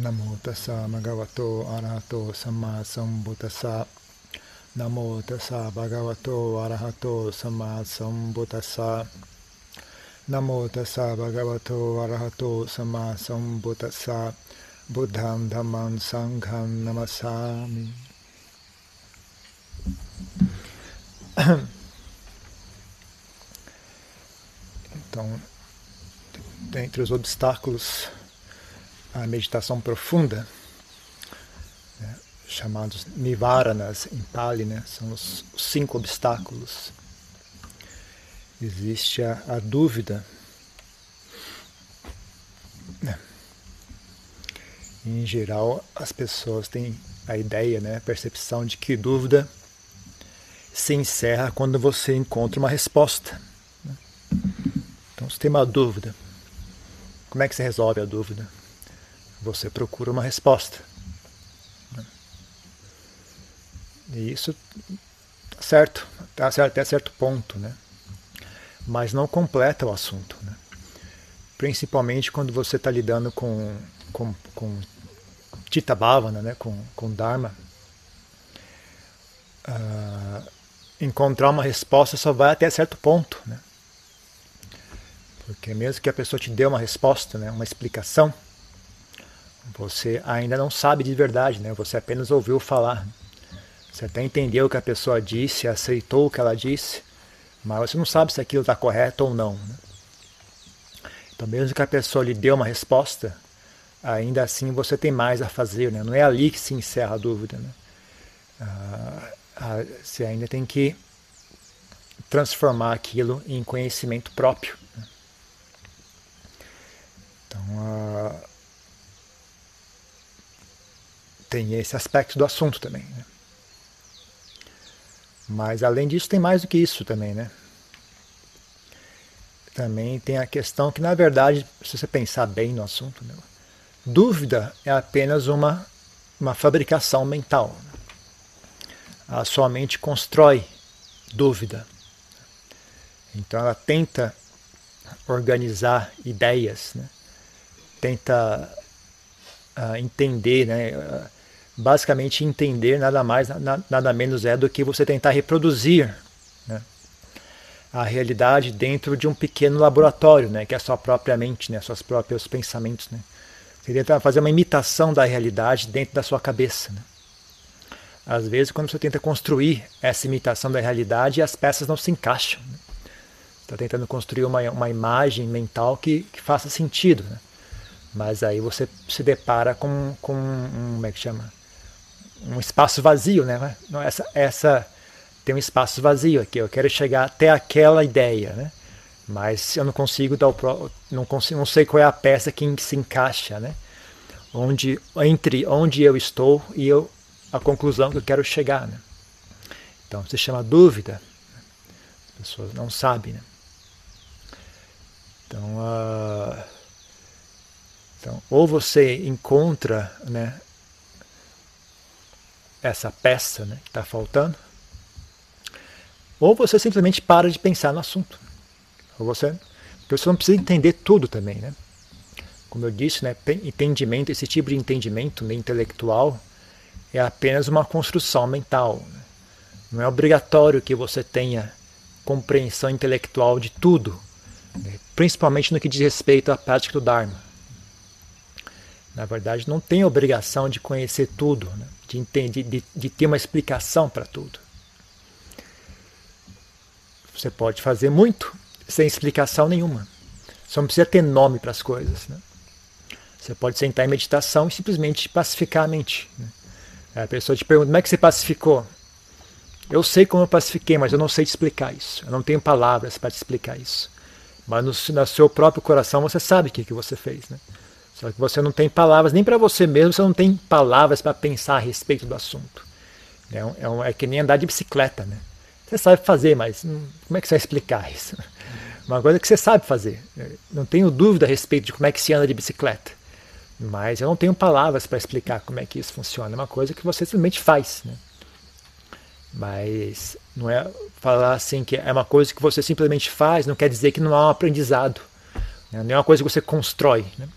Namo tassa bhagavato arahato samma sambuddhassa. Namo tassa bhagavato arahato samma sambuddhassa. Namo tassa bhagavato arahato samma sambuddhassa. Buddham dhammam sangham namassami. Então, dentre os obstáculos a meditação profunda, né, chamados Nivaranas, em Pali, né, são os 5 obstáculos. Existe a dúvida. Em geral, as pessoas têm a ideia, né, a percepção de que dúvida se encerra quando você encontra uma resposta. Então, se tem uma dúvida, como é que se resolve a dúvida? Você procura uma resposta. E isso está certo até certo ponto, né? Mas não completa o assunto, né? Principalmente quando você está lidando com Chitta Bhavana, né? com Dharma. Encontrar uma resposta só vai até certo ponto, né? Porque mesmo que a pessoa te dê uma resposta, né, uma explicação, você ainda não sabe de verdade, né? Você apenas ouviu falar. Você até entendeu o que a pessoa disse, aceitou o que ela disse, mas você não sabe se aquilo está correto ou não, né? Então, mesmo que a pessoa lhe dê uma resposta, ainda assim você tem mais a fazer, né? Não é ali que se encerra a dúvida, né? Você ainda tem que transformar aquilo em conhecimento próprio, né? Então, tem esse aspecto do assunto também, né? Mas, além disso, tem mais do que isso também, né? Também tem a questão que, na verdade, se você pensar bem no assunto, né, dúvida é apenas uma fabricação mental. A sua mente constrói dúvida. Então, ela tenta organizar ideias, né? Tenta entender, né? Basicamente, entender nada mais, nada menos é do que você tentar reproduzir, né, a realidade dentro de um pequeno laboratório, né, que é a sua própria mente, né, seus próprios pensamentos, né. Você tenta fazer uma imitação da realidade dentro da sua cabeça, né. Às vezes, quando você tenta construir essa imitação da realidade, as peças não se encaixam, né. Você está tentando construir uma imagem mental que faça sentido, né. Mas aí você se depara com um, como é que chama? Um espaço vazio, né? Não, tem um espaço vazio aqui. Eu quero chegar até aquela ideia, né? Mas eu não consigo dar não sei qual é a peça que se encaixa, né? Entre onde eu estou e a conclusão que eu quero chegar, né? Então se chama dúvida. As pessoas não sabem, né? Então ou você encontra, né, essa peça, né, que está faltando, ou você simplesmente para de pensar no assunto. Porque você não precisa entender tudo também, né? Como eu disse, né, entendimento, esse tipo de entendimento, né, intelectual é apenas uma construção mental, né? Não é obrigatório que você tenha compreensão intelectual de tudo, né, principalmente no que diz respeito à prática do Dharma. Na verdade, não tem obrigação de conhecer tudo, né? de ter uma explicação para tudo. Você pode fazer muito sem explicação nenhuma. Só não precisa ter nome para as coisas, né? Você pode sentar em meditação e simplesmente pacificar a mente, né? A pessoa te pergunta, como é que você pacificou? Eu sei como eu pacifiquei, mas eu não sei te explicar isso. Eu não tenho palavras para te explicar isso. Mas no seu próprio coração você sabe o que você fez, né? Só que você não tem palavras, nem para você mesmo, você não tem palavras para pensar a respeito do assunto. É que nem andar de bicicleta, né? Você sabe fazer, mas como é que você vai explicar isso? Uma coisa que você sabe fazer. Eu não tenho dúvida a respeito de como é que se anda de bicicleta, mas eu não tenho palavras para explicar como é que isso funciona. É uma coisa que você simplesmente faz, né? Mas não é falar assim que é uma coisa que você simplesmente faz, não quer dizer que não há um aprendizado, né? Não é uma coisa que você constrói, né?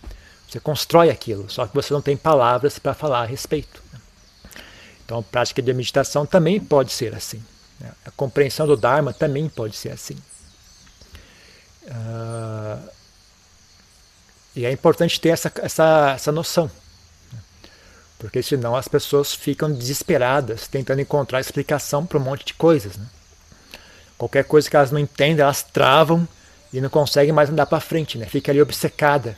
Você constrói aquilo, só que você não tem palavras para falar a respeito. Então a prática de meditação também pode ser assim. A compreensão do Dharma também pode ser assim. E é importante ter essa noção, porque senão as pessoas ficam desesperadas, tentando encontrar explicação para um monte de coisas. Qualquer coisa que elas não entendem, elas travam e não conseguem mais andar para frente, fica ali obcecada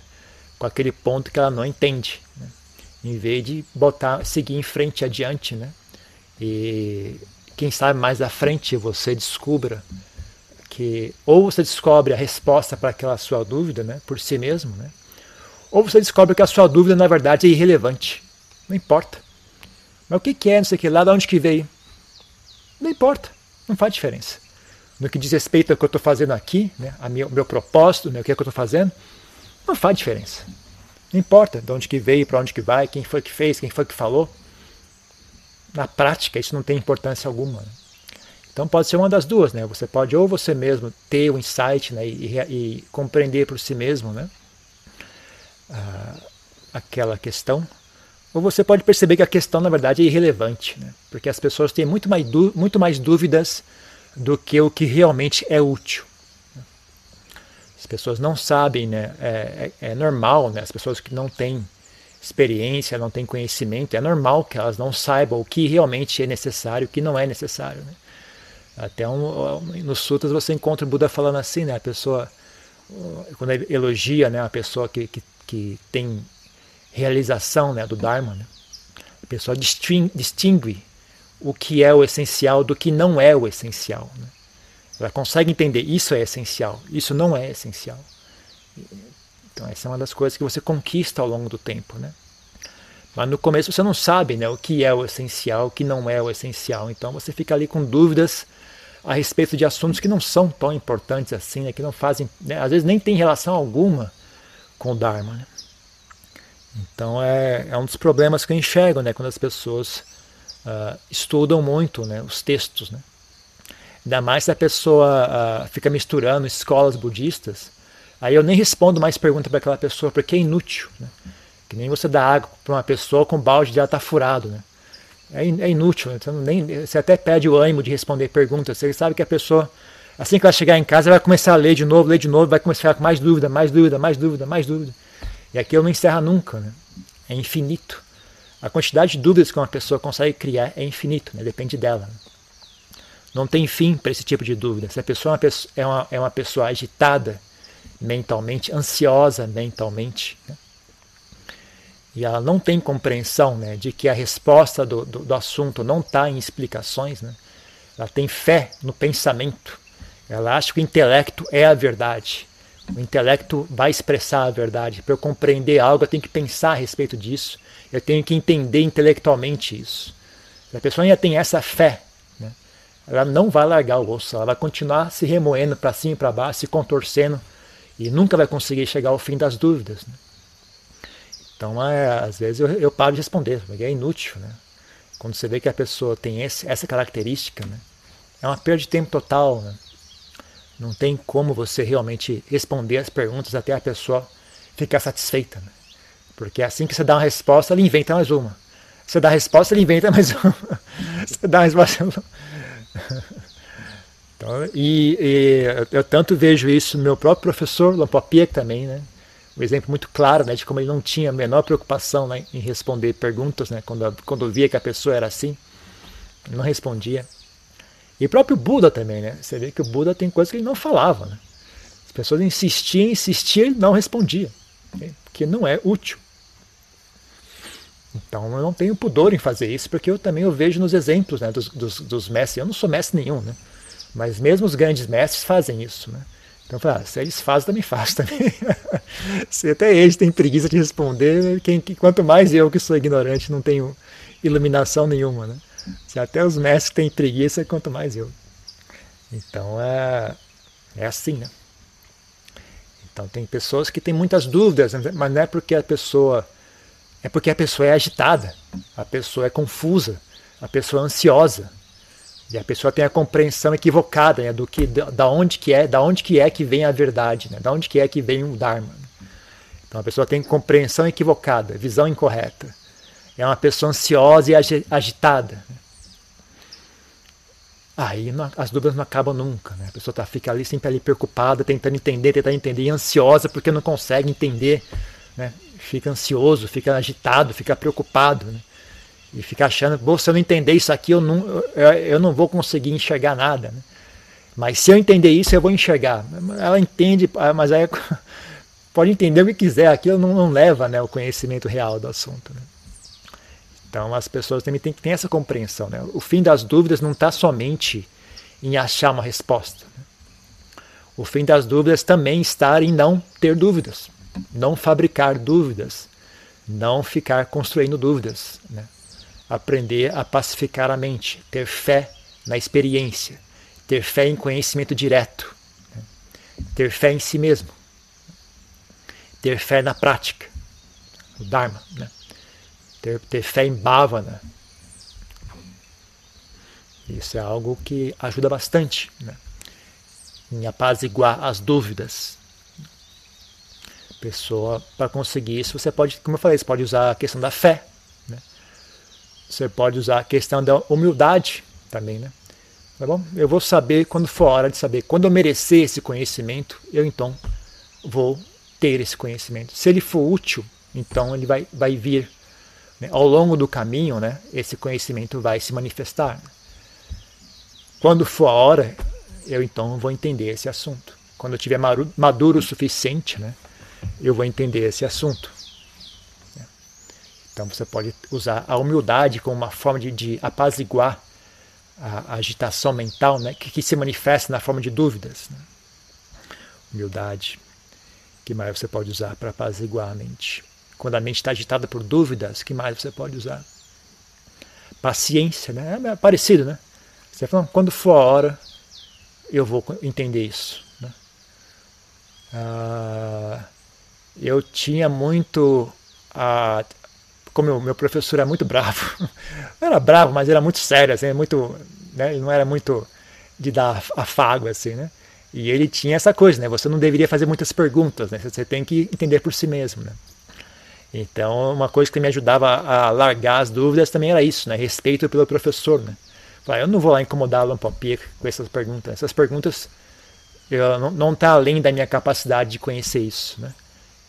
com aquele ponto que ela não entende, em vez de seguir em frente, adiante, e quem sabe mais à frente você descubra que ou você descobre a resposta para aquela sua dúvida, por si mesmo, ou você descobre que a sua dúvida na verdade é irrelevante, não importa. Mas o que é, não sei o que lá, de onde que veio? Não importa, não faz diferença. No que diz respeito ao que eu estou fazendo aqui, ao meu propósito, o que é que eu estou fazendo, não faz diferença. Não importa de onde que veio, para onde que vai, quem foi que fez, quem foi que falou. Na prática isso não tem importância alguma. Então pode ser uma das duas, Você pode ou você mesmo ter o insight, e compreender por si mesmo, aquela questão, ou você pode perceber que a questão na verdade é irrelevante, porque as pessoas têm muito mais dúvidas do que o que realmente é útil. As pessoas não sabem, é normal, as pessoas que não têm experiência, não têm conhecimento, é normal que elas não saibam o que realmente é necessário, o que não é necessário, Até nos sutras você encontra o Buda falando assim, a pessoa, quando ele elogia, a pessoa que tem realização, do Dharma, a pessoa distingue o que é o essencial do que não é o essencial, Ela consegue entender, isso é essencial, isso não é essencial. Então essa é uma das coisas que você conquista ao longo do tempo, Mas no começo você não sabe, o que é o essencial, o que não é o essencial. Então você fica ali com dúvidas a respeito de assuntos que não são tão importantes assim, que não fazem, às vezes nem tem relação alguma com o Dharma. Então é um dos problemas que eu enxergo, quando as pessoas estudam muito, os textos, Ainda mais se a pessoa fica misturando escolas budistas, aí eu nem respondo mais pergunta para aquela pessoa, porque é inútil, Que nem você dá água para uma pessoa com um balde de água está furado. É inútil, você até perde o ânimo de responder perguntas. Você sabe que a pessoa, assim que ela chegar em casa, vai começar a ler de novo, vai começar a ficar com mais dúvida. E aquilo não encerra nunca, É infinito. A quantidade de dúvidas que uma pessoa consegue criar é infinito, Depende dela. Não tem fim para esse tipo de dúvida. Se a pessoa é uma pessoa agitada mentalmente, ansiosa mentalmente, e ela não tem compreensão de que a resposta do assunto não está em explicações, ela tem fé no pensamento, ela acha que o intelecto é a verdade, o intelecto vai expressar a verdade, para eu compreender algo eu tenho que pensar a respeito disso, eu tenho que entender intelectualmente isso. Se a pessoa ainda tem essa fé, ela não vai largar o osso, ela vai continuar se remoendo para cima e para baixo, se contorcendo, e nunca vai conseguir chegar ao fim das dúvidas, Então, às vezes eu paro de responder, porque é inútil, Quando você vê que a pessoa tem essa característica, é uma perda de tempo total, Não tem como você realmente responder as perguntas até a pessoa ficar satisfeita, Porque assim que você dá uma resposta, ele inventa mais uma. Você dá a resposta, ele inventa mais uma. Você dá a resposta... Então, eu tanto vejo isso no meu próprio professor, Luang Por Piak, também, Um exemplo muito claro de como ele não tinha a menor preocupação em responder perguntas, quando eu via que a pessoa era assim, ele não respondia. E o próprio Buda também, Você vê que o Buda tem coisas que ele não falava, As pessoas insistiam, ele não respondia, porque não é útil. Então eu não tenho pudor em fazer isso, porque eu também vejo nos exemplos dos mestres. Eu não sou mestre nenhum, Mas mesmo os grandes mestres fazem isso, Então eu falo, se eles fazem, também faço também. Se até eles têm preguiça de responder, quanto mais eu que sou ignorante, não tenho iluminação nenhuma, Se até os mestres têm preguiça, quanto mais eu. Então é assim, Então tem pessoas que têm muitas dúvidas, mas não é porque a pessoa... É porque a pessoa é agitada, a pessoa é confusa, a pessoa é ansiosa, e a pessoa tem a compreensão equivocada, da onde que é que vem a verdade, da onde que é que vem o Dharma. Então a pessoa tem compreensão equivocada, visão incorreta. É uma pessoa ansiosa e agitada. Aí as dúvidas não acabam nunca, né? A pessoa fica ali sempre ali preocupada, tentando entender, e ansiosa porque não consegue entender, né? Fica ansioso, fica agitado, fica preocupado, né? E fica achando, se eu não entender isso aqui, eu não vou conseguir enxergar nada, né? Mas se eu entender isso, eu vou enxergar. Ela entende, mas aí pode entender o que quiser, aquilo não leva, né, o conhecimento real do assunto, né? Então as pessoas também têm que ter essa compreensão, né? O fim das dúvidas não está somente em achar uma resposta, né? O fim das dúvidas também está em não ter dúvidas, não fabricar dúvidas, não ficar construindo dúvidas, né? Aprender a pacificar a mente, ter fé na experiência, ter fé em conhecimento direto, né? Ter fé em si mesmo, ter fé na prática, o Dharma, né? Ter fé em Bhavana. Isso é algo que ajuda bastante, né? Em apaziguar as dúvidas. Pessoa, para conseguir isso, você pode, como eu falei, você pode usar a questão da fé, né? Você pode usar a questão da humildade também, né? Tá bom? Eu vou saber quando for a hora de saber. Quando eu merecer esse conhecimento, eu então vou ter esse conhecimento. Se ele for útil, então ele vai vir, né? Ao longo do caminho, né? Esse conhecimento vai se manifestar. Quando for a hora, eu então vou entender esse assunto. Quando eu estiver maduro o suficiente, né? Eu vou entender esse assunto. Então você pode usar a humildade como uma forma de apaziguar a agitação mental, né, que se manifesta na forma de dúvidas, né? Humildade, que mais você pode usar para apaziguar a mente? Quando a mente está agitada por dúvidas, que mais você pode usar? Paciência, né? É parecido, né? Você fala, quando for a hora, eu vou entender isso, né? Eu tinha muito... Como meu professor era muito bravo, não era bravo, mas era muito sério, assim, muito, né, ele não era muito de dar afago, assim, né? E ele tinha essa coisa, né? Você não deveria fazer muitas perguntas, né? Você tem que entender por si mesmo, né? Então, uma coisa que me ajudava a largar as dúvidas também era isso, né? Respeito pelo professor, né? Eu não vou lá incomodar a Lampampia com essas perguntas. Essas perguntas não tá além da minha capacidade de conhecer isso, né?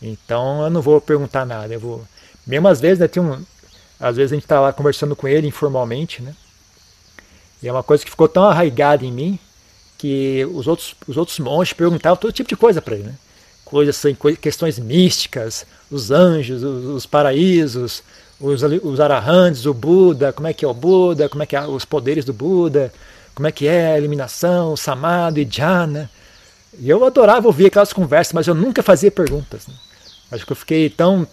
Então, eu não vou perguntar nada, eu vou... Mesmo às vezes, né, às vezes a gente está lá conversando com ele informalmente, né? E é uma coisa que ficou tão arraigada em mim que os outros monges perguntavam todo tipo de coisa para ele, né? Coisas assim, questões místicas, os anjos, os paraísos, os arahantes, o Buda, como é que é o Buda, como é que é os poderes do Buda, como é que é a iluminação, o samadhi, jhana. E eu adorava ouvir aquelas conversas, mas eu nunca fazia perguntas, né? Acho que eu fiquei tão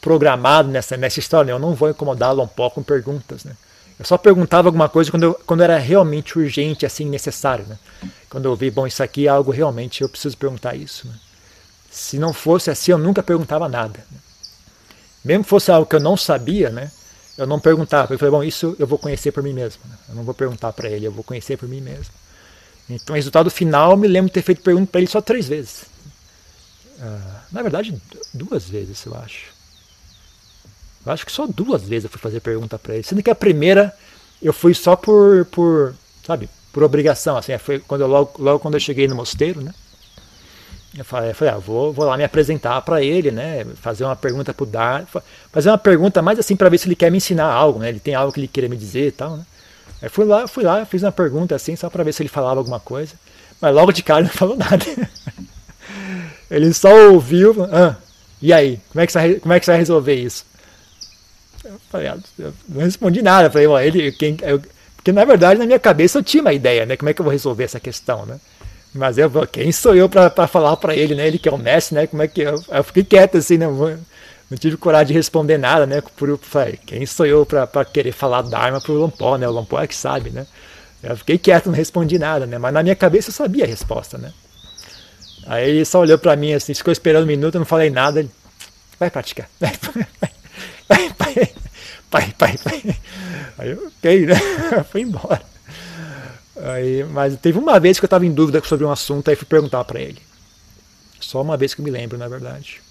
programado nessa história, né? Eu não vou incomodá-lo um pouco com perguntas, né? Eu só perguntava alguma coisa quando era realmente urgente, assim, necessário, né? Quando eu vi, isso aqui é algo realmente, eu preciso perguntar isso, né? Se não fosse assim, eu nunca perguntava nada, né? Mesmo que fosse algo que eu não sabia, né? Eu não perguntava, eu falei, isso eu vou conhecer por mim mesmo, né? Eu não vou perguntar para ele, eu vou conhecer por mim mesmo. Então, o resultado final, eu me lembro de ter feito pergunta para ele só 3 vezes. Na verdade, 2 vezes, eu acho. Eu acho que só 2 vezes eu fui fazer pergunta para ele, sendo que a primeira eu fui só por obrigação, assim, foi quando logo quando eu cheguei no mosteiro, né? Eu falei, vou lá me apresentar para ele, né? Fazer uma pergunta pro Dharma, fazer uma pergunta mais assim para ver se ele quer me ensinar algo, né? Ele tem algo que ele queria me dizer e tal, né? Aí fui lá, fiz uma pergunta assim só para ver se ele falava alguma coisa, mas logo de cara ele não falou nada. Ele só ouviu, e aí, como é que você vai resolver isso? Eu falei, eu não respondi nada. Eu falei, porque na verdade na minha cabeça eu tinha uma ideia, né? Como é que eu vou resolver essa questão, né? Mas quem sou eu para falar para ele, né? Ele que é o mestre, né? Como é que eu fiquei quieto assim, né? Não tive coragem de responder nada, né? Falei, quem sou eu para querer falar Dharma pro Lampó, né? O Lampó é que sabe, né? Eu fiquei quieto, não respondi nada, né? Mas na minha cabeça eu sabia a resposta, né? Aí ele só olhou para mim assim, ficou esperando um minuto, eu não falei nada. Ele, vai praticar. Pai. Aí eu, ok, né? Fui embora. Aí, mas teve uma vez que eu estava em dúvida sobre um assunto, aí fui perguntar para ele. Só uma vez que eu me lembro, na verdade.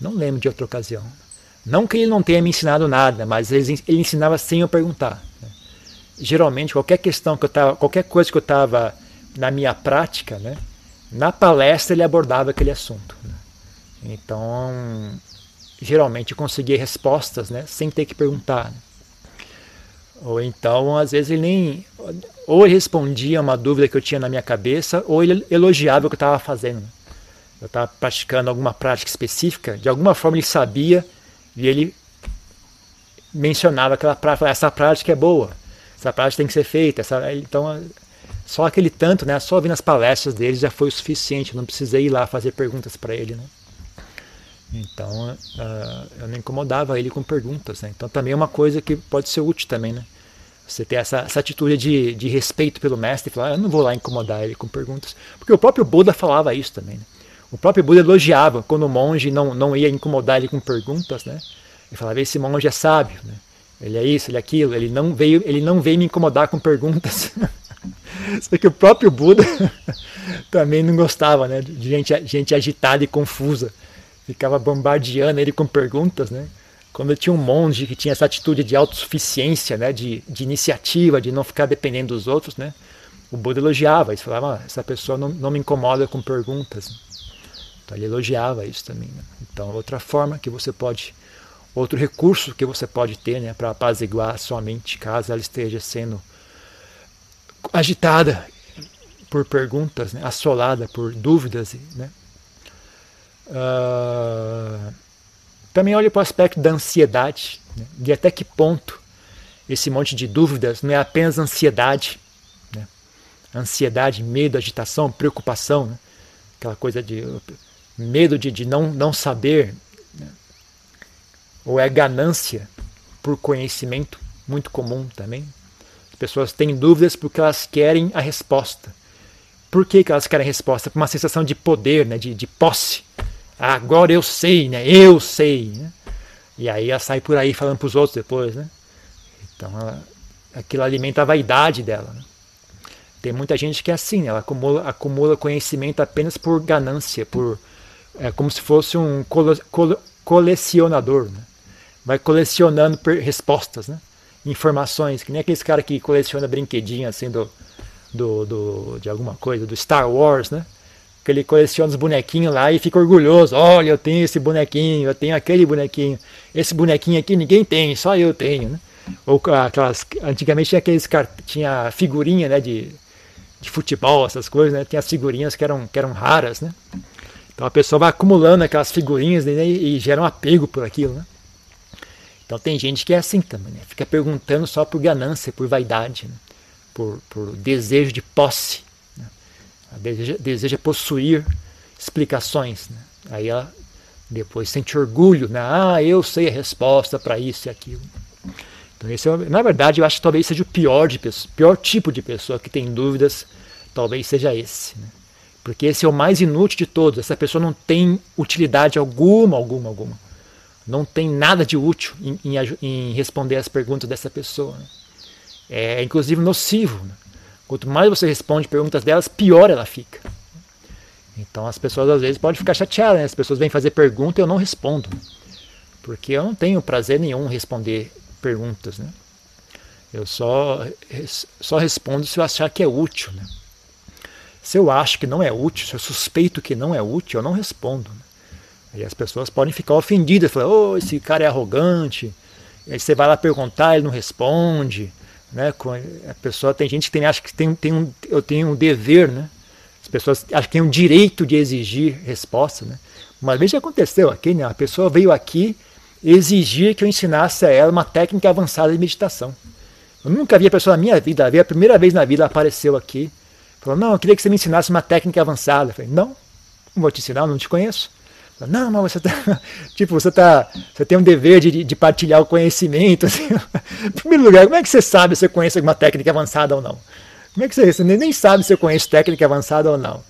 Não lembro de outra ocasião. Não que ele não tenha me ensinado nada, mas ele ensinava sem eu perguntar. Geralmente, qualquer coisa que eu estava na minha prática, né, na palestra ele abordava aquele assunto. Então, geralmente eu conseguia respostas, né, sem ter que perguntar. Ou então, às vezes, ou ele respondia uma dúvida que eu tinha na minha cabeça, ou ele elogiava o que eu estava fazendo. Eu estava praticando alguma prática específica, de alguma forma ele sabia e ele mencionava aquela prática, essa prática é boa, essa prática tem que ser feita. Então, só aquele tanto, né, só ouvindo as palestras dele já foi o suficiente, eu não precisei ir lá fazer perguntas para ele, né? Então, eu não incomodava ele com perguntas, né? Então, também é uma coisa que pode ser útil também, né? Você ter essa atitude de respeito pelo mestre, falar, eu não vou lá incomodar ele com perguntas. Porque o próprio Buda falava isso também, né? O próprio Buda elogiava quando o monge não ia incomodar ele com perguntas, né? Ele falava, esse monge é sábio, né? Ele é isso, ele é aquilo, ele não veio me incomodar com perguntas. Só que o próprio Buda também não gostava, né, de gente agitada e confusa. Ficava bombardeando ele com perguntas, né? Quando tinha um monge que tinha essa atitude de autossuficiência, né, de iniciativa, de não ficar dependendo dos outros, né, o Buda elogiava isso, falava, essa pessoa não me incomoda com perguntas. Então, ele elogiava isso também, né? Então, outro recurso que você pode ter, né, para apaziguar a sua mente, caso ela esteja sendo agitada por perguntas, né, assolada por dúvidas, né? Também olhe para o aspecto da ansiedade, né, de até que ponto esse monte de dúvidas não é apenas ansiedade, né? Ansiedade, medo, agitação, preocupação, né? Aquela coisa de medo de não saber, né? Ou é ganância por conhecimento, muito comum também. As pessoas têm dúvidas porque elas querem a resposta. Por que elas querem a resposta? Por uma sensação de poder, né? de posse. Ah, agora eu sei, né? Eu sei, né? E aí ela sai por aí falando para os outros depois, né? Então, aquilo alimenta a vaidade dela, né? Tem muita gente que é assim, ela acumula conhecimento apenas por ganância, como se fosse um colecionador, né? Vai colecionando respostas, né? Informações, que nem aqueles caras que coleciona brinquedinho assim de alguma coisa, do Star Wars, né? Que ele coleciona os bonequinhos lá e fica orgulhoso, olha, eu tenho esse bonequinho, eu tenho aquele bonequinho, esse bonequinho aqui ninguém tem, só eu tenho, né? Ou antigamente tinha figurinha, né, de futebol, essas coisas, né? Tem as figurinhas que eram raras, né? Então a pessoa vai acumulando aquelas figurinhas, né, e gera um apego por aquilo, né? Então tem gente que é assim também, né? Fica perguntando só por ganância, por vaidade, né? por desejo de posse, né? Ela deseja possuir explicações, né? Aí ela depois sente orgulho, né? Ah, eu sei a resposta para isso e aquilo. Então, na verdade, eu acho que talvez seja o pior tipo de pessoa que tem dúvidas, talvez seja esse, né? Porque esse é o mais inútil de todos. Essa pessoa não tem utilidade alguma. Não tem nada de útil em responder as perguntas dessa pessoa, né? É, inclusive, nocivo, né? Quanto mais você responde perguntas delas, pior ela fica. Então, as pessoas, às vezes, podem ficar chateadas, né? As pessoas vêm fazer pergunta e eu não respondo, né? Porque eu não tenho prazer nenhum em responder perguntas, né? Eu só respondo se eu achar que é útil, né? Se eu acho que não é útil, se eu suspeito que não é útil, eu não respondo, né? Aí as pessoas podem ficar ofendidas, falar, oh, esse cara é arrogante, aí você vai lá perguntar, ele não responde, né? A pessoa, tem gente que acha que eu tenho um dever, né? As pessoas acham que tem um direito de exigir resposta, né? Uma vez já aconteceu aqui, né? A pessoa veio aqui exigir que eu ensinasse a ela uma técnica avançada de meditação. Eu nunca vi a pessoa na minha vida, a primeira vez na vida ela apareceu aqui, falou, não, eu queria que você me ensinasse uma técnica avançada. Eu falei, não vou te ensinar, eu não te conheço. Eu falei, não, mas você tá, tipo, você tem um dever de partilhar o conhecimento, assim. Em primeiro lugar, como é que você sabe se eu conheço alguma técnica avançada ou não? Como é que você nem sabe se eu conheço técnica avançada ou não?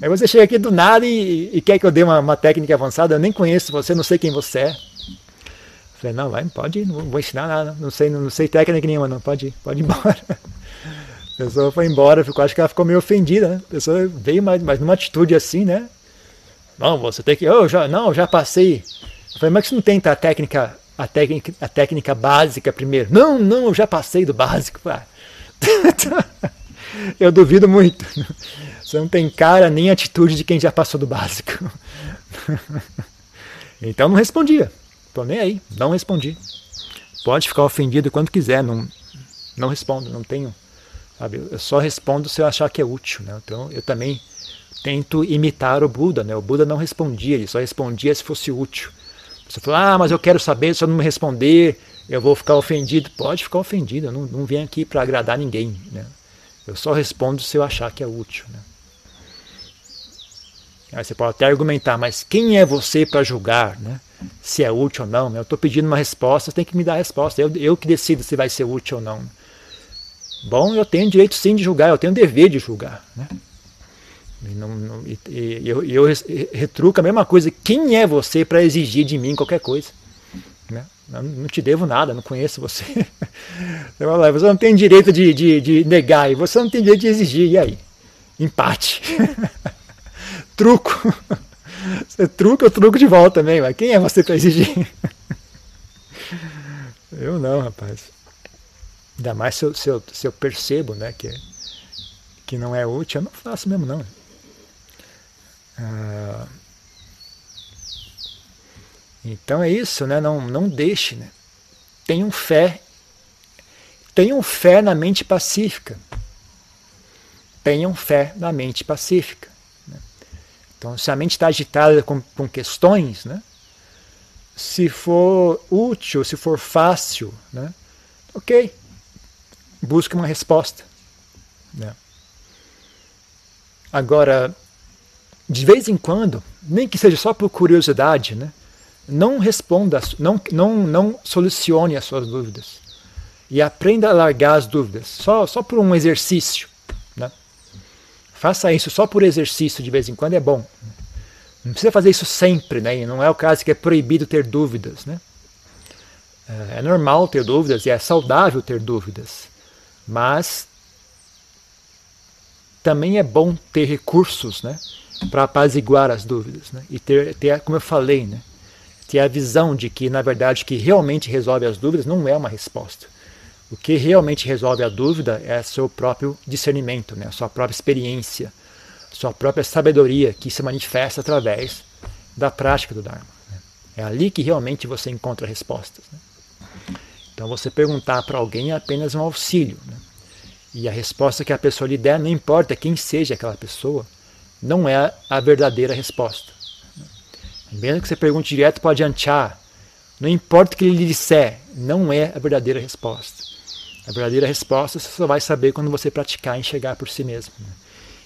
Aí você chega aqui do nada e quer que eu dê uma técnica avançada, eu nem conheço você, não sei quem você é. Falei, não, vai, pode ir, não vou ensinar nada, não sei técnica nenhuma, não, pode ir embora. A pessoa foi embora, acho que ela ficou meio ofendida, né? A pessoa veio, mas numa atitude assim, né? Não, você tem que, eu já passei Falei, mas você não tenta a técnica básica primeiro? Não, eu já passei do básico. Eu duvido muito. Você não tem cara nem atitude de quem já passou do básico. Então não respondia. Tô nem aí, não respondi. Pode ficar ofendido quando quiser, não respondo, não tenho. Sabe? Eu só respondo se eu achar que é útil. Né? Então eu também tento imitar o Buda. Né? O Buda não respondia, ele só respondia se fosse útil. Você fala, mas eu quero saber, se eu não me responder, eu vou ficar ofendido. Pode ficar ofendido, eu não venho aqui para agradar ninguém. Né? Eu só respondo se eu achar que é útil. Né? Aí você pode até argumentar, mas quem é você para julgar, né? Se é útil ou não? Eu estou pedindo uma resposta, você tem que me dar a resposta. Eu que decido se vai ser útil ou não. Bom, eu tenho direito sim de julgar, eu tenho o dever de julgar. Né? E eu retruco a mesma coisa. Quem é você para exigir de mim qualquer coisa? Né? Eu não te devo nada, não conheço você. Você não tem direito de negar, e você não tem direito de exigir. E aí? Empate. Truco. Você truca, eu truco de volta também. Mas quem é você para exigir? Eu não, rapaz. Ainda mais se eu percebo, né, que não é útil, eu não faço mesmo, não. Então é isso, né? Não deixe, né? Tenham fé na mente pacífica. Tenham fé na mente pacífica. Né? Então, se a mente está agitada com questões, né? Se for útil, se for fácil, né? Ok, busque uma resposta. Né? Agora, de vez em quando, nem que seja só por curiosidade, né? Não responda, não solucione as suas dúvidas. E aprenda a largar as dúvidas, só por um exercício. Né? Faça isso só por exercício, de vez em quando é bom. Não precisa fazer isso sempre, né? E não é o caso que é proibido ter dúvidas. Né? É normal ter dúvidas e é saudável ter dúvidas. Mas também é bom ter recursos, né? Para apaziguar as dúvidas. Né? E ter, como eu falei, né? Ter a visão de que, na verdade, o que realmente resolve as dúvidas não é uma resposta. O que realmente resolve a dúvida é seu próprio discernimento, né? A sua própria experiência, a sua própria sabedoria que se manifesta através da prática do Dharma. Né? É ali que realmente você encontra respostas. Né? Então, você perguntar para alguém é apenas um auxílio. Né? E a resposta que a pessoa lhe der, não importa quem seja aquela pessoa, não é a verdadeira resposta. Mesmo que você pergunte direto para o Ajahn Chah, não importa o que ele lhe disser, não é a verdadeira resposta. A verdadeira resposta você só vai saber quando você praticar e enxergar por si mesmo. Né?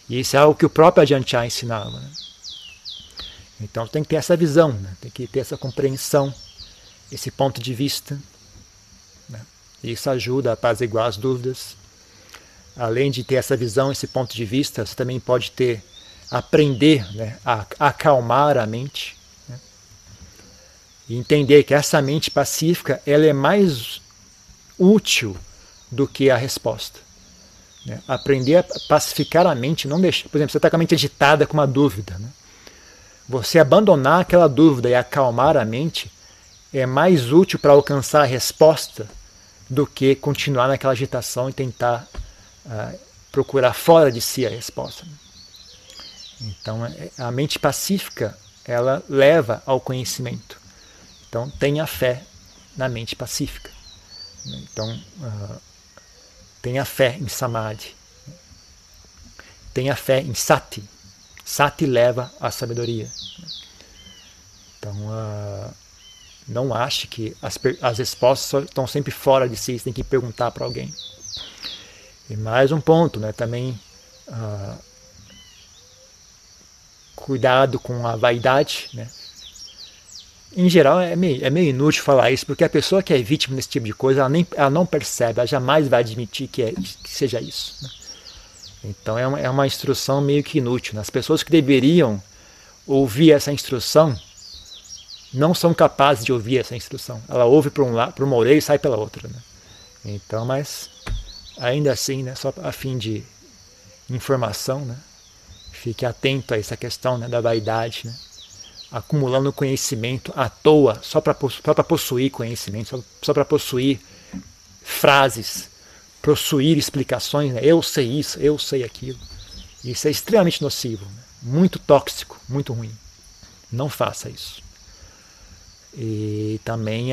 E isso é algo que o próprio Ajahn Chah ensinava. Né? Então tem que ter essa visão, né? Tem que ter essa compreensão, esse ponto de vista. Né? Isso ajuda a apaziguar as dúvidas. Além de ter essa visão, esse ponto de vista, você também pode aprender, né, a acalmar a mente. Né? E entender que essa mente pacífica ela é mais útil do que a resposta. Né? Aprender a pacificar a mente, não deixar. Por exemplo, você está com a mente agitada com uma dúvida. Né? Você abandonar aquela dúvida e acalmar a mente é mais útil para alcançar a resposta do que continuar naquela agitação e tentar procurar fora de si a resposta. Né? Então, a mente pacífica, ela leva ao conhecimento. Então, tenha fé na mente pacífica. Então, tenha fé em samadhi. Tenha fé em sati. Sati leva à sabedoria. Então, não ache que as respostas estão sempre fora de si, você tem que perguntar para alguém. E mais um ponto, né? Também... cuidado com a vaidade, né? Em geral, é meio inútil falar isso, porque a pessoa que é vítima desse tipo de coisa, ela não percebe, ela jamais vai admitir que seja isso. Né? Então, é uma instrução meio que inútil. Né? As pessoas que deveriam ouvir essa instrução, não são capazes de ouvir essa instrução. Ela ouve por uma orelha e sai pela outra. Né? Então, mas, ainda assim, né? Só a fim de informação, né? Fique atento a essa questão, né, da vaidade, né? acumulando conhecimento à toa, só para possuir conhecimento, só para possuir frases, possuir explicações, né? Eu sei isso, eu sei aquilo. Isso é extremamente nocivo, né? Muito tóxico, muito ruim. Não faça isso. E também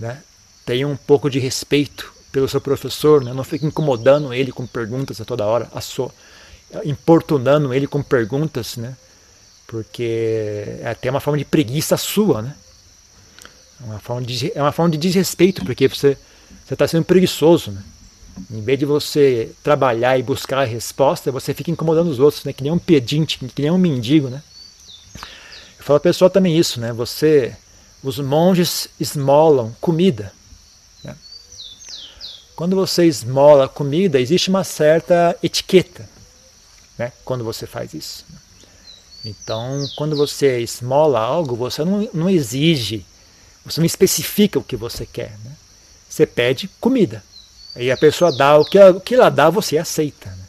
né, tenha um pouco de respeito pelo seu professor, né? Não fique incomodando ele com perguntas a toda hora, importunando ele com perguntas, né? Porque é até uma forma de preguiça sua, né? É uma forma de desrespeito, porque você está sendo preguiçoso, né? Em vez de você trabalhar e buscar a resposta, você fica incomodando os outros, né? Que nem um pedinte, que nem um mendigo, né? Eu falo ao pessoal também isso, né? Os monges esmolam comida, né? Quando você esmola comida, existe uma certa etiqueta, né? Quando você faz isso. Então, quando você esmola algo, você não exige, você não especifica o que você quer, né? Você pede comida. Aí a pessoa dá o que ela dá, você aceita, né?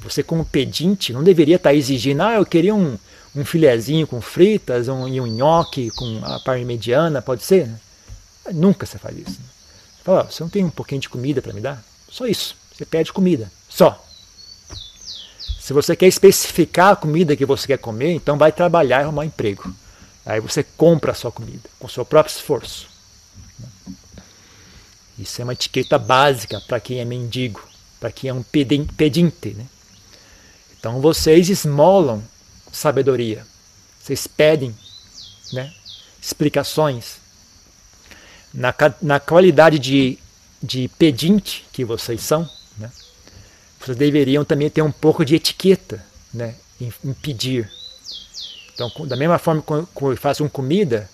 Você, como pedinte, não deveria estar exigindo, eu queria um filezinho com fritas e um nhoque com a parte mediana, pode ser? Né? Nunca você faz isso, né? Você fala, você não tem um pouquinho de comida para me dar? Só isso, você pede comida, só. Se você quer especificar a comida que você quer comer, então vai trabalhar e arrumar emprego. Aí você compra a sua comida, com o seu próprio esforço. Isso é uma etiqueta básica para quem é mendigo, para quem é um pedinte, né? Então vocês esmolam sabedoria, vocês pedem, né, explicações. Na qualidade de pedinte que vocês são, né, vocês deveriam também ter um pouco de etiqueta, né, em pedir. Então, da mesma forma que faz uma comida,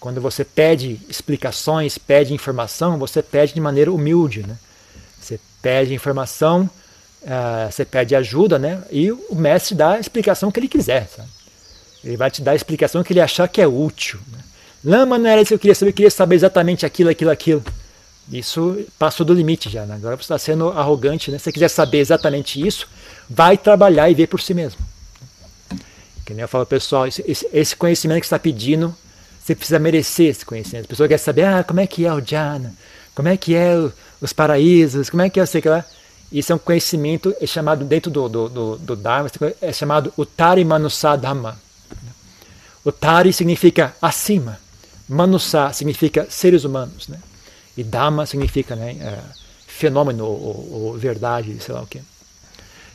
quando você pede explicações, pede informação, você pede de maneira humilde, né? Você pede informação, você pede ajuda, né? E o mestre dá a explicação que ele quiser, sabe? Ele vai te dar a explicação que ele achar que é útil, né? Lama, não era isso que eu queria saber exatamente aquilo. Isso passou do limite já, né? Agora você está sendo arrogante, né? Se você quiser saber exatamente isso, vai trabalhar e ver por si mesmo. Que nem eu falo, pessoal, esse conhecimento que você está pedindo, você precisa merecer esse conhecimento. A pessoa quer saber, como é que é o jhana, como é que é os paraísos, como é que é, sei lá. Isso é um conhecimento chamado, dentro do Dharma, é chamado utari manu sa dhamma. Utari significa acima, manu sa significa seres humanos, né? E dhamma significa, né, fenômeno ou verdade, sei lá o quê.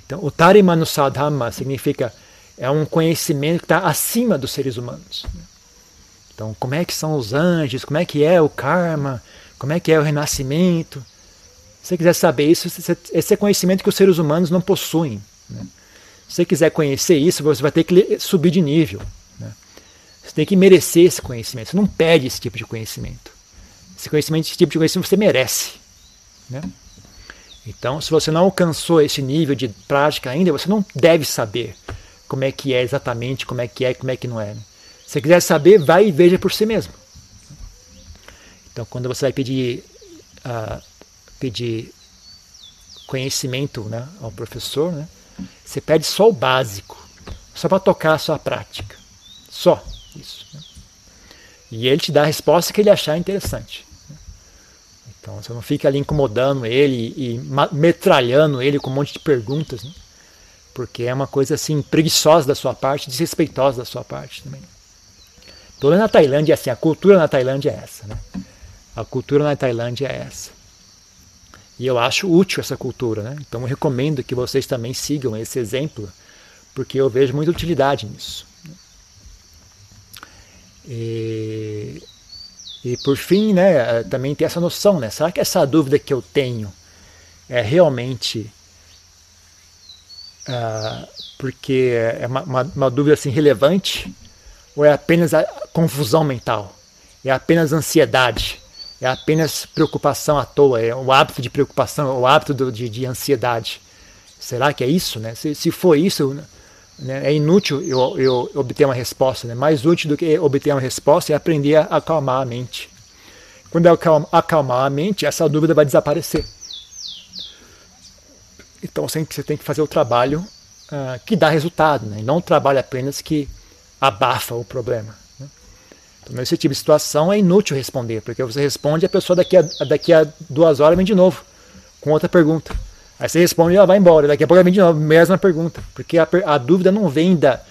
Então, utari manu sa dhamma significa, é um conhecimento que está acima dos seres humanos, né? Então, como é que são os anjos, como é que é o karma, como é que é o renascimento. Se você quiser saber isso, esse é conhecimento que os seres humanos não possuem, né? Se você quiser conhecer isso, você vai ter que subir de nível, né? Você tem que merecer esse conhecimento, você não pede esse tipo de conhecimento. Esse tipo de conhecimento você merece, né? Então, se você não alcançou esse nível de prática ainda, você não deve saber como é que é exatamente, como é que não é, né? Se você quiser saber, vai e veja por si mesmo. Então, quando você vai pedir conhecimento, né, ao professor, né, você pede só o básico, só para tocar a sua prática. Só isso, né? E ele te dá a resposta que ele achar interessante, né? Então, você não fica ali incomodando ele e metralhando ele com um monte de perguntas, né? Porque é uma coisa assim preguiçosa da sua parte, desrespeitosa da sua parte também. Toda na Tailândia é assim, a cultura na Tailândia é essa, né? A cultura na Tailândia é essa. E eu acho útil essa cultura, né? Então eu recomendo que vocês também sigam esse exemplo, porque eu vejo muita utilidade nisso. E por fim, né, também tem essa noção, né? Será que essa dúvida que eu tenho é realmente porque é uma dúvida assim relevante, ou é apenas a confusão mental, é apenas ansiedade, é apenas preocupação à toa, é o hábito de preocupação, é o hábito de ansiedade? Será que é isso, né? Se for isso, né, é inútil eu obter uma resposta, né? Mais útil do que obter uma resposta é aprender a acalmar a mente. Quando eu acalmar a mente, essa dúvida vai desaparecer. Então você tem que fazer o trabalho que dá resultado, né? Não um trabalho apenas que abafa o problema. Então, nesse tipo de situação é inútil responder, porque você responde e a pessoa daqui a 2 horas vem de novo, com outra pergunta. Aí você responde e ela vai embora, daqui a pouco ela vem de novo, mesma pergunta, porque a dúvida não vem da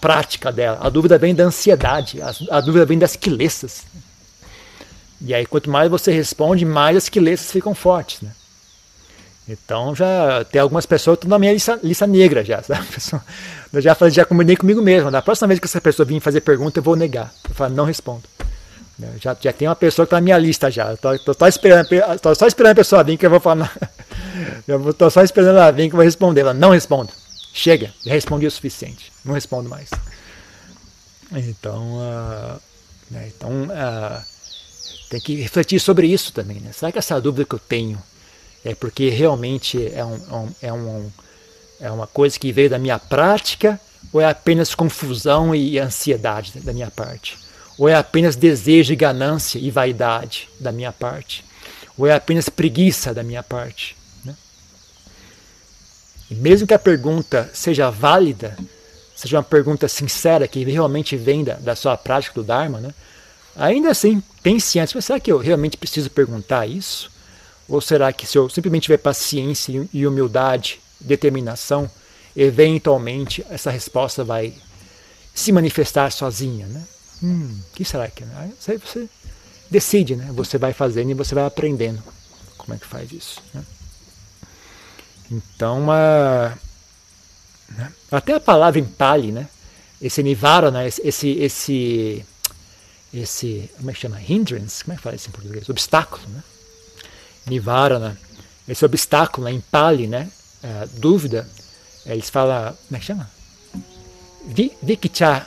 prática dela, a dúvida vem da ansiedade, a dúvida vem das quileças. E aí quanto mais você responde, mais as quileças ficam fortes, né? Então já tem algumas pessoas que estão na minha lista negra já, sabe? Eu já combinei comigo mesmo, na próxima vez que essa pessoa vir fazer pergunta eu vou negar, eu falo, não respondo. Já tem uma pessoa que está na minha lista já, estou só esperando a pessoa vir que eu vou falar, estou só esperando ela vir que eu vou responder, ela não responde, chega, já respondi o suficiente, não respondo mais. Então, tem que refletir sobre isso também, né? Será que essa dúvida que eu tenho é porque realmente é uma coisa que veio da minha prática, ou é apenas confusão e ansiedade da minha parte? Ou é apenas desejo e ganância e vaidade da minha parte? Ou é apenas preguiça da minha parte? Né? E mesmo que a pergunta seja válida, seja uma pergunta sincera, que realmente vem da sua prática do Dharma, né? Ainda assim, pense antes, mas será que eu realmente preciso perguntar isso? Ou será que se eu simplesmente tiver paciência e humildade, determinação, eventualmente essa resposta vai se manifestar sozinha, né? Que será que é? Aí você decide, né? Você vai fazendo e você vai aprendendo como é que faz isso, né? Então, até a palavra em Pali, né? Esse Nivarana, esse como é que chama? Hindrance, como é que fala isso em português? Obstáculo, né? Nivarana, esse obstáculo, né, em Pali, né, dúvida, eles falam, como é que chama? Vikicicchā,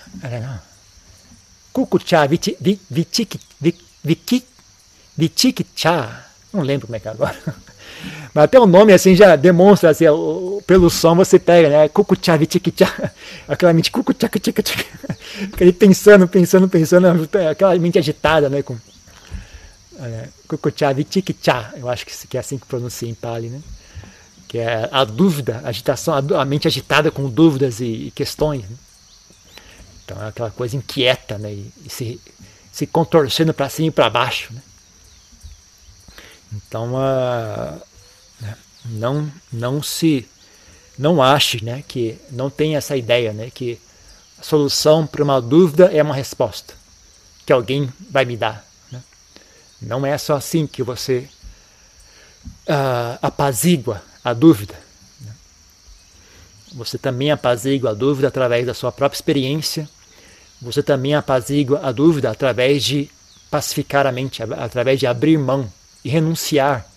kukkucca-vicikicchā, não lembro como é que é agora, mas até o nome assim já demonstra, assim, pelo som você pega, né, kukkucca-vicikicchā, aquela mente kukkucca-vicikicchā, aquele pensando, aquela mente agitada, né, com kukkucca-vicikicchā, eu acho que é assim que pronuncia em Pali, né? Que é a dúvida, a agitação, a mente agitada com dúvidas e questões, né? Então é aquela coisa inquieta, né? E se contorcendo para cima e para baixo, né? Então não ache, né, que não tem essa ideia, né, que a solução para uma dúvida é uma resposta que alguém vai me dar. Não é só assim que você apazigua a dúvida. Né? Você também apazigua a dúvida através da sua própria experiência. Você também apazigua a dúvida através de pacificar a mente, através de abrir mão e renunciar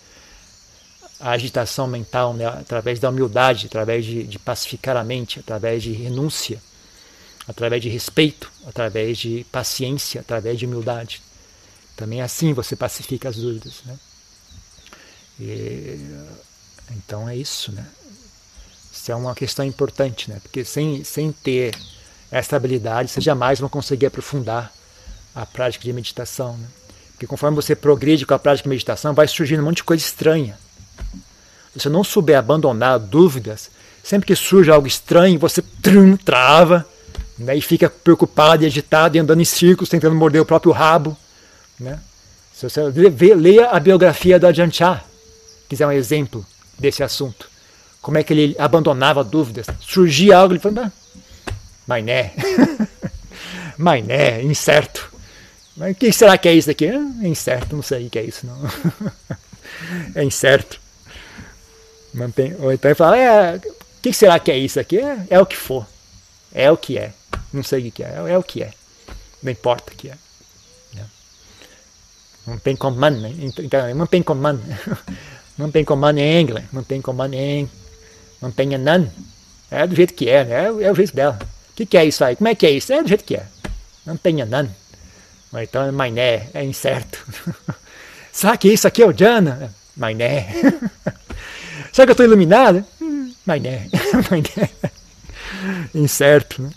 à agitação mental, né? Através da humildade, através de pacificar a mente, através de renúncia, através de respeito, através de paciência, através de humildade. Também assim você pacifica as dúvidas, né? E, então é isso, né? Isso é uma questão importante, né? Porque sem ter essa habilidade, você jamais vai conseguir aprofundar a prática de meditação, né? Porque conforme você progride com a prática de meditação, vai surgindo um monte de coisa estranha. Se você não souber abandonar dúvidas, sempre que surge algo estranho, você trava, né? E fica preocupado e agitado, e andando em círculos, tentando morder o próprio rabo. Né? Se você leia a biografia do Ajahn Chah, quiser um exemplo desse assunto, como é que ele abandonava dúvidas, surgia algo, ele falou, mainé, incerto, mas o que será que é isso daqui? É incerto, não sei o que é isso não. É incerto. Ou então ele fala, o que será que é isso aqui? É o que for, é o que é, não sei o que é, é o que é, não importa o que é. Não tem comando em inglês, não tem comando em... Não tem none. É do jeito que é, né? É o jeito dela. O que é isso aí? Como é que é isso? É do jeito que é. Não tem none. Ou então, mainé, é incerto. Será que isso aqui é o jhana? Mainé. Será que eu estou iluminado? Mainé. Incerto, né?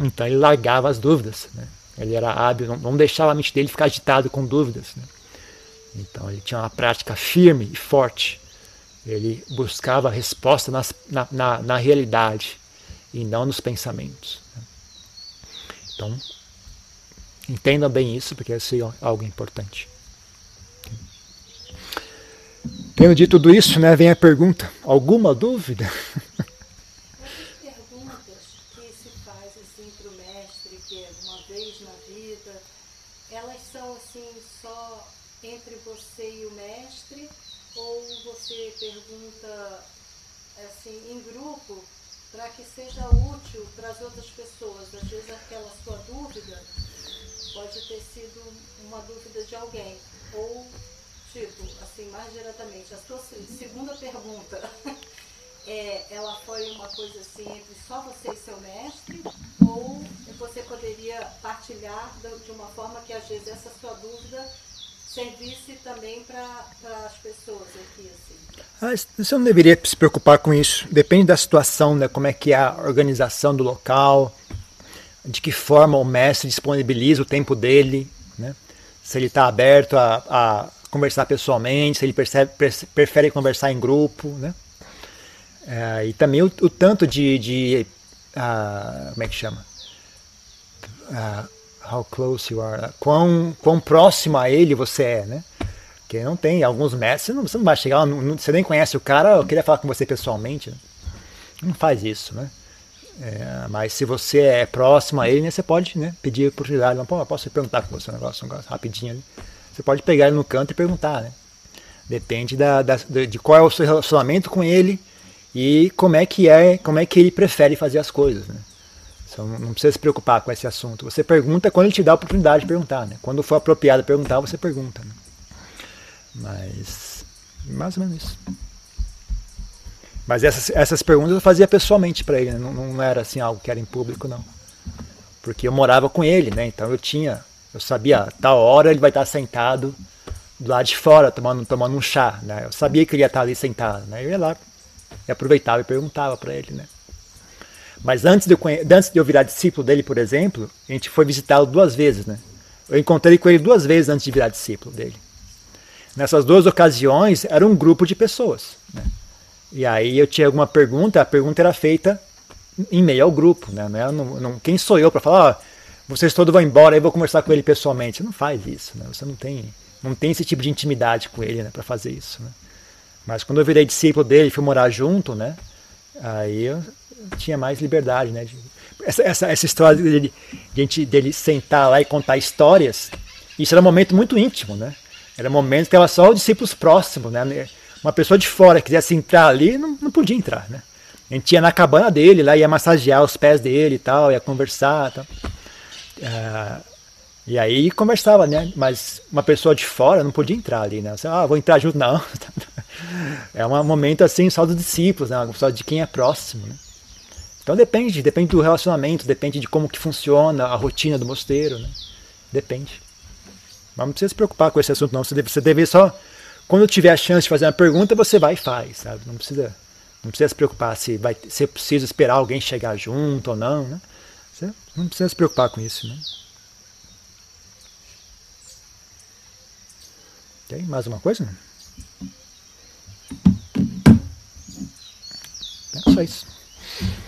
Então ele largava as dúvidas, né? Ele era hábil, não deixava a mente dele ficar agitado com dúvidas, né? Então ele tinha uma prática firme e forte. Ele buscava a resposta na realidade e não nos pensamentos. Então, entenda bem isso, porque isso é algo importante. Tendo dito tudo isso, né, vem a pergunta. Alguma dúvida? Tem perguntas que se faz assim para o mestre, que é uma vez na vida, elas são assim só entre você e o mestre, ou você pergunta assim em grupo para que seja útil para as outras pessoas? Às vezes aquela sua dúvida pode ter sido uma dúvida de alguém, ou tipo, assim, mais diretamente, a sua segunda pergunta, ela foi uma coisa assim entre só você e seu mestre, ou você poderia partilhar de uma forma que às vezes essa sua dúvida servisse também para as pessoas aqui, assim? Ah, você não deveria se preocupar com isso, depende da situação, né? Como é que é a organização do local, de que forma o mestre disponibiliza o tempo dele, né? Se ele está aberto a conversar pessoalmente, se ele prefere conversar em grupo, né? E também o tanto de como é que chama? How close you are, quão próximo a ele você é, né? Porque não tem, alguns mestres, você não vai chegar, você nem conhece o cara, eu queria falar com você pessoalmente, né? Não faz isso, né? Mas se você é próximo a ele, né, você pode, né, pedir a oportunidade, pô, posso perguntar com você um negócio rapidinho ali. Você pode pegar ele no canto e perguntar, né? Depende de qual é o seu relacionamento com ele e como é que ele prefere fazer as coisas, né? Então, não precisa se preocupar com esse assunto. Você pergunta quando ele te dá a oportunidade de perguntar, né? Quando for apropriado perguntar, você pergunta, né? Mas, mais ou menos isso. Mas essas perguntas eu fazia pessoalmente para ele, né? Não era assim algo que era em público, não. Porque eu morava com ele, né? Então eu sabia, a tal hora ele vai estar sentado do lado de fora, tomando um chá, né? Eu sabia que ele ia estar ali sentado, né? Eu ia lá e aproveitava e perguntava para ele, né? Mas antes de eu virar discípulo dele, por exemplo, a gente foi visitá-lo 2 vezes, né? Eu encontrei com ele 2 vezes antes de virar discípulo dele. Nessas 2 ocasiões, era um grupo de pessoas, né? E aí eu tinha alguma pergunta, a pergunta era feita em meio ao grupo, né? Quem sou eu para falar, vocês todos vão embora, aí eu vou conversar com ele pessoalmente. Você não faz isso, né? Você não tem esse tipo de intimidade com ele, né, para fazer isso, né? Mas quando eu virei discípulo dele e fui morar junto, né, aí eu tinha mais liberdade, né? Essa história dele sentar lá e contar histórias, isso era um momento muito íntimo, né? Era um momento que era só os discípulos próximos, né? Uma pessoa de fora quisesse entrar ali, não podia entrar, né? A gente ia na cabana dele, lá ia massagear os pés dele e tal, ia conversar e tal. E aí conversava, né? Mas uma pessoa de fora não podia entrar ali, né? Você, vou entrar junto, não. É um momento assim só dos discípulos, né? Só de quem é próximo, né? Então depende do relacionamento, depende de como que funciona a rotina do mosteiro, né? Depende. Mas não precisa se preocupar com esse assunto, não. Você deve só, quando tiver a chance de fazer uma pergunta, você vai e faz, sabe? Não precisa se preocupar se é preciso esperar alguém chegar junto ou não, né? Você não precisa se preocupar com isso, né? Tem mais uma coisa? É só isso.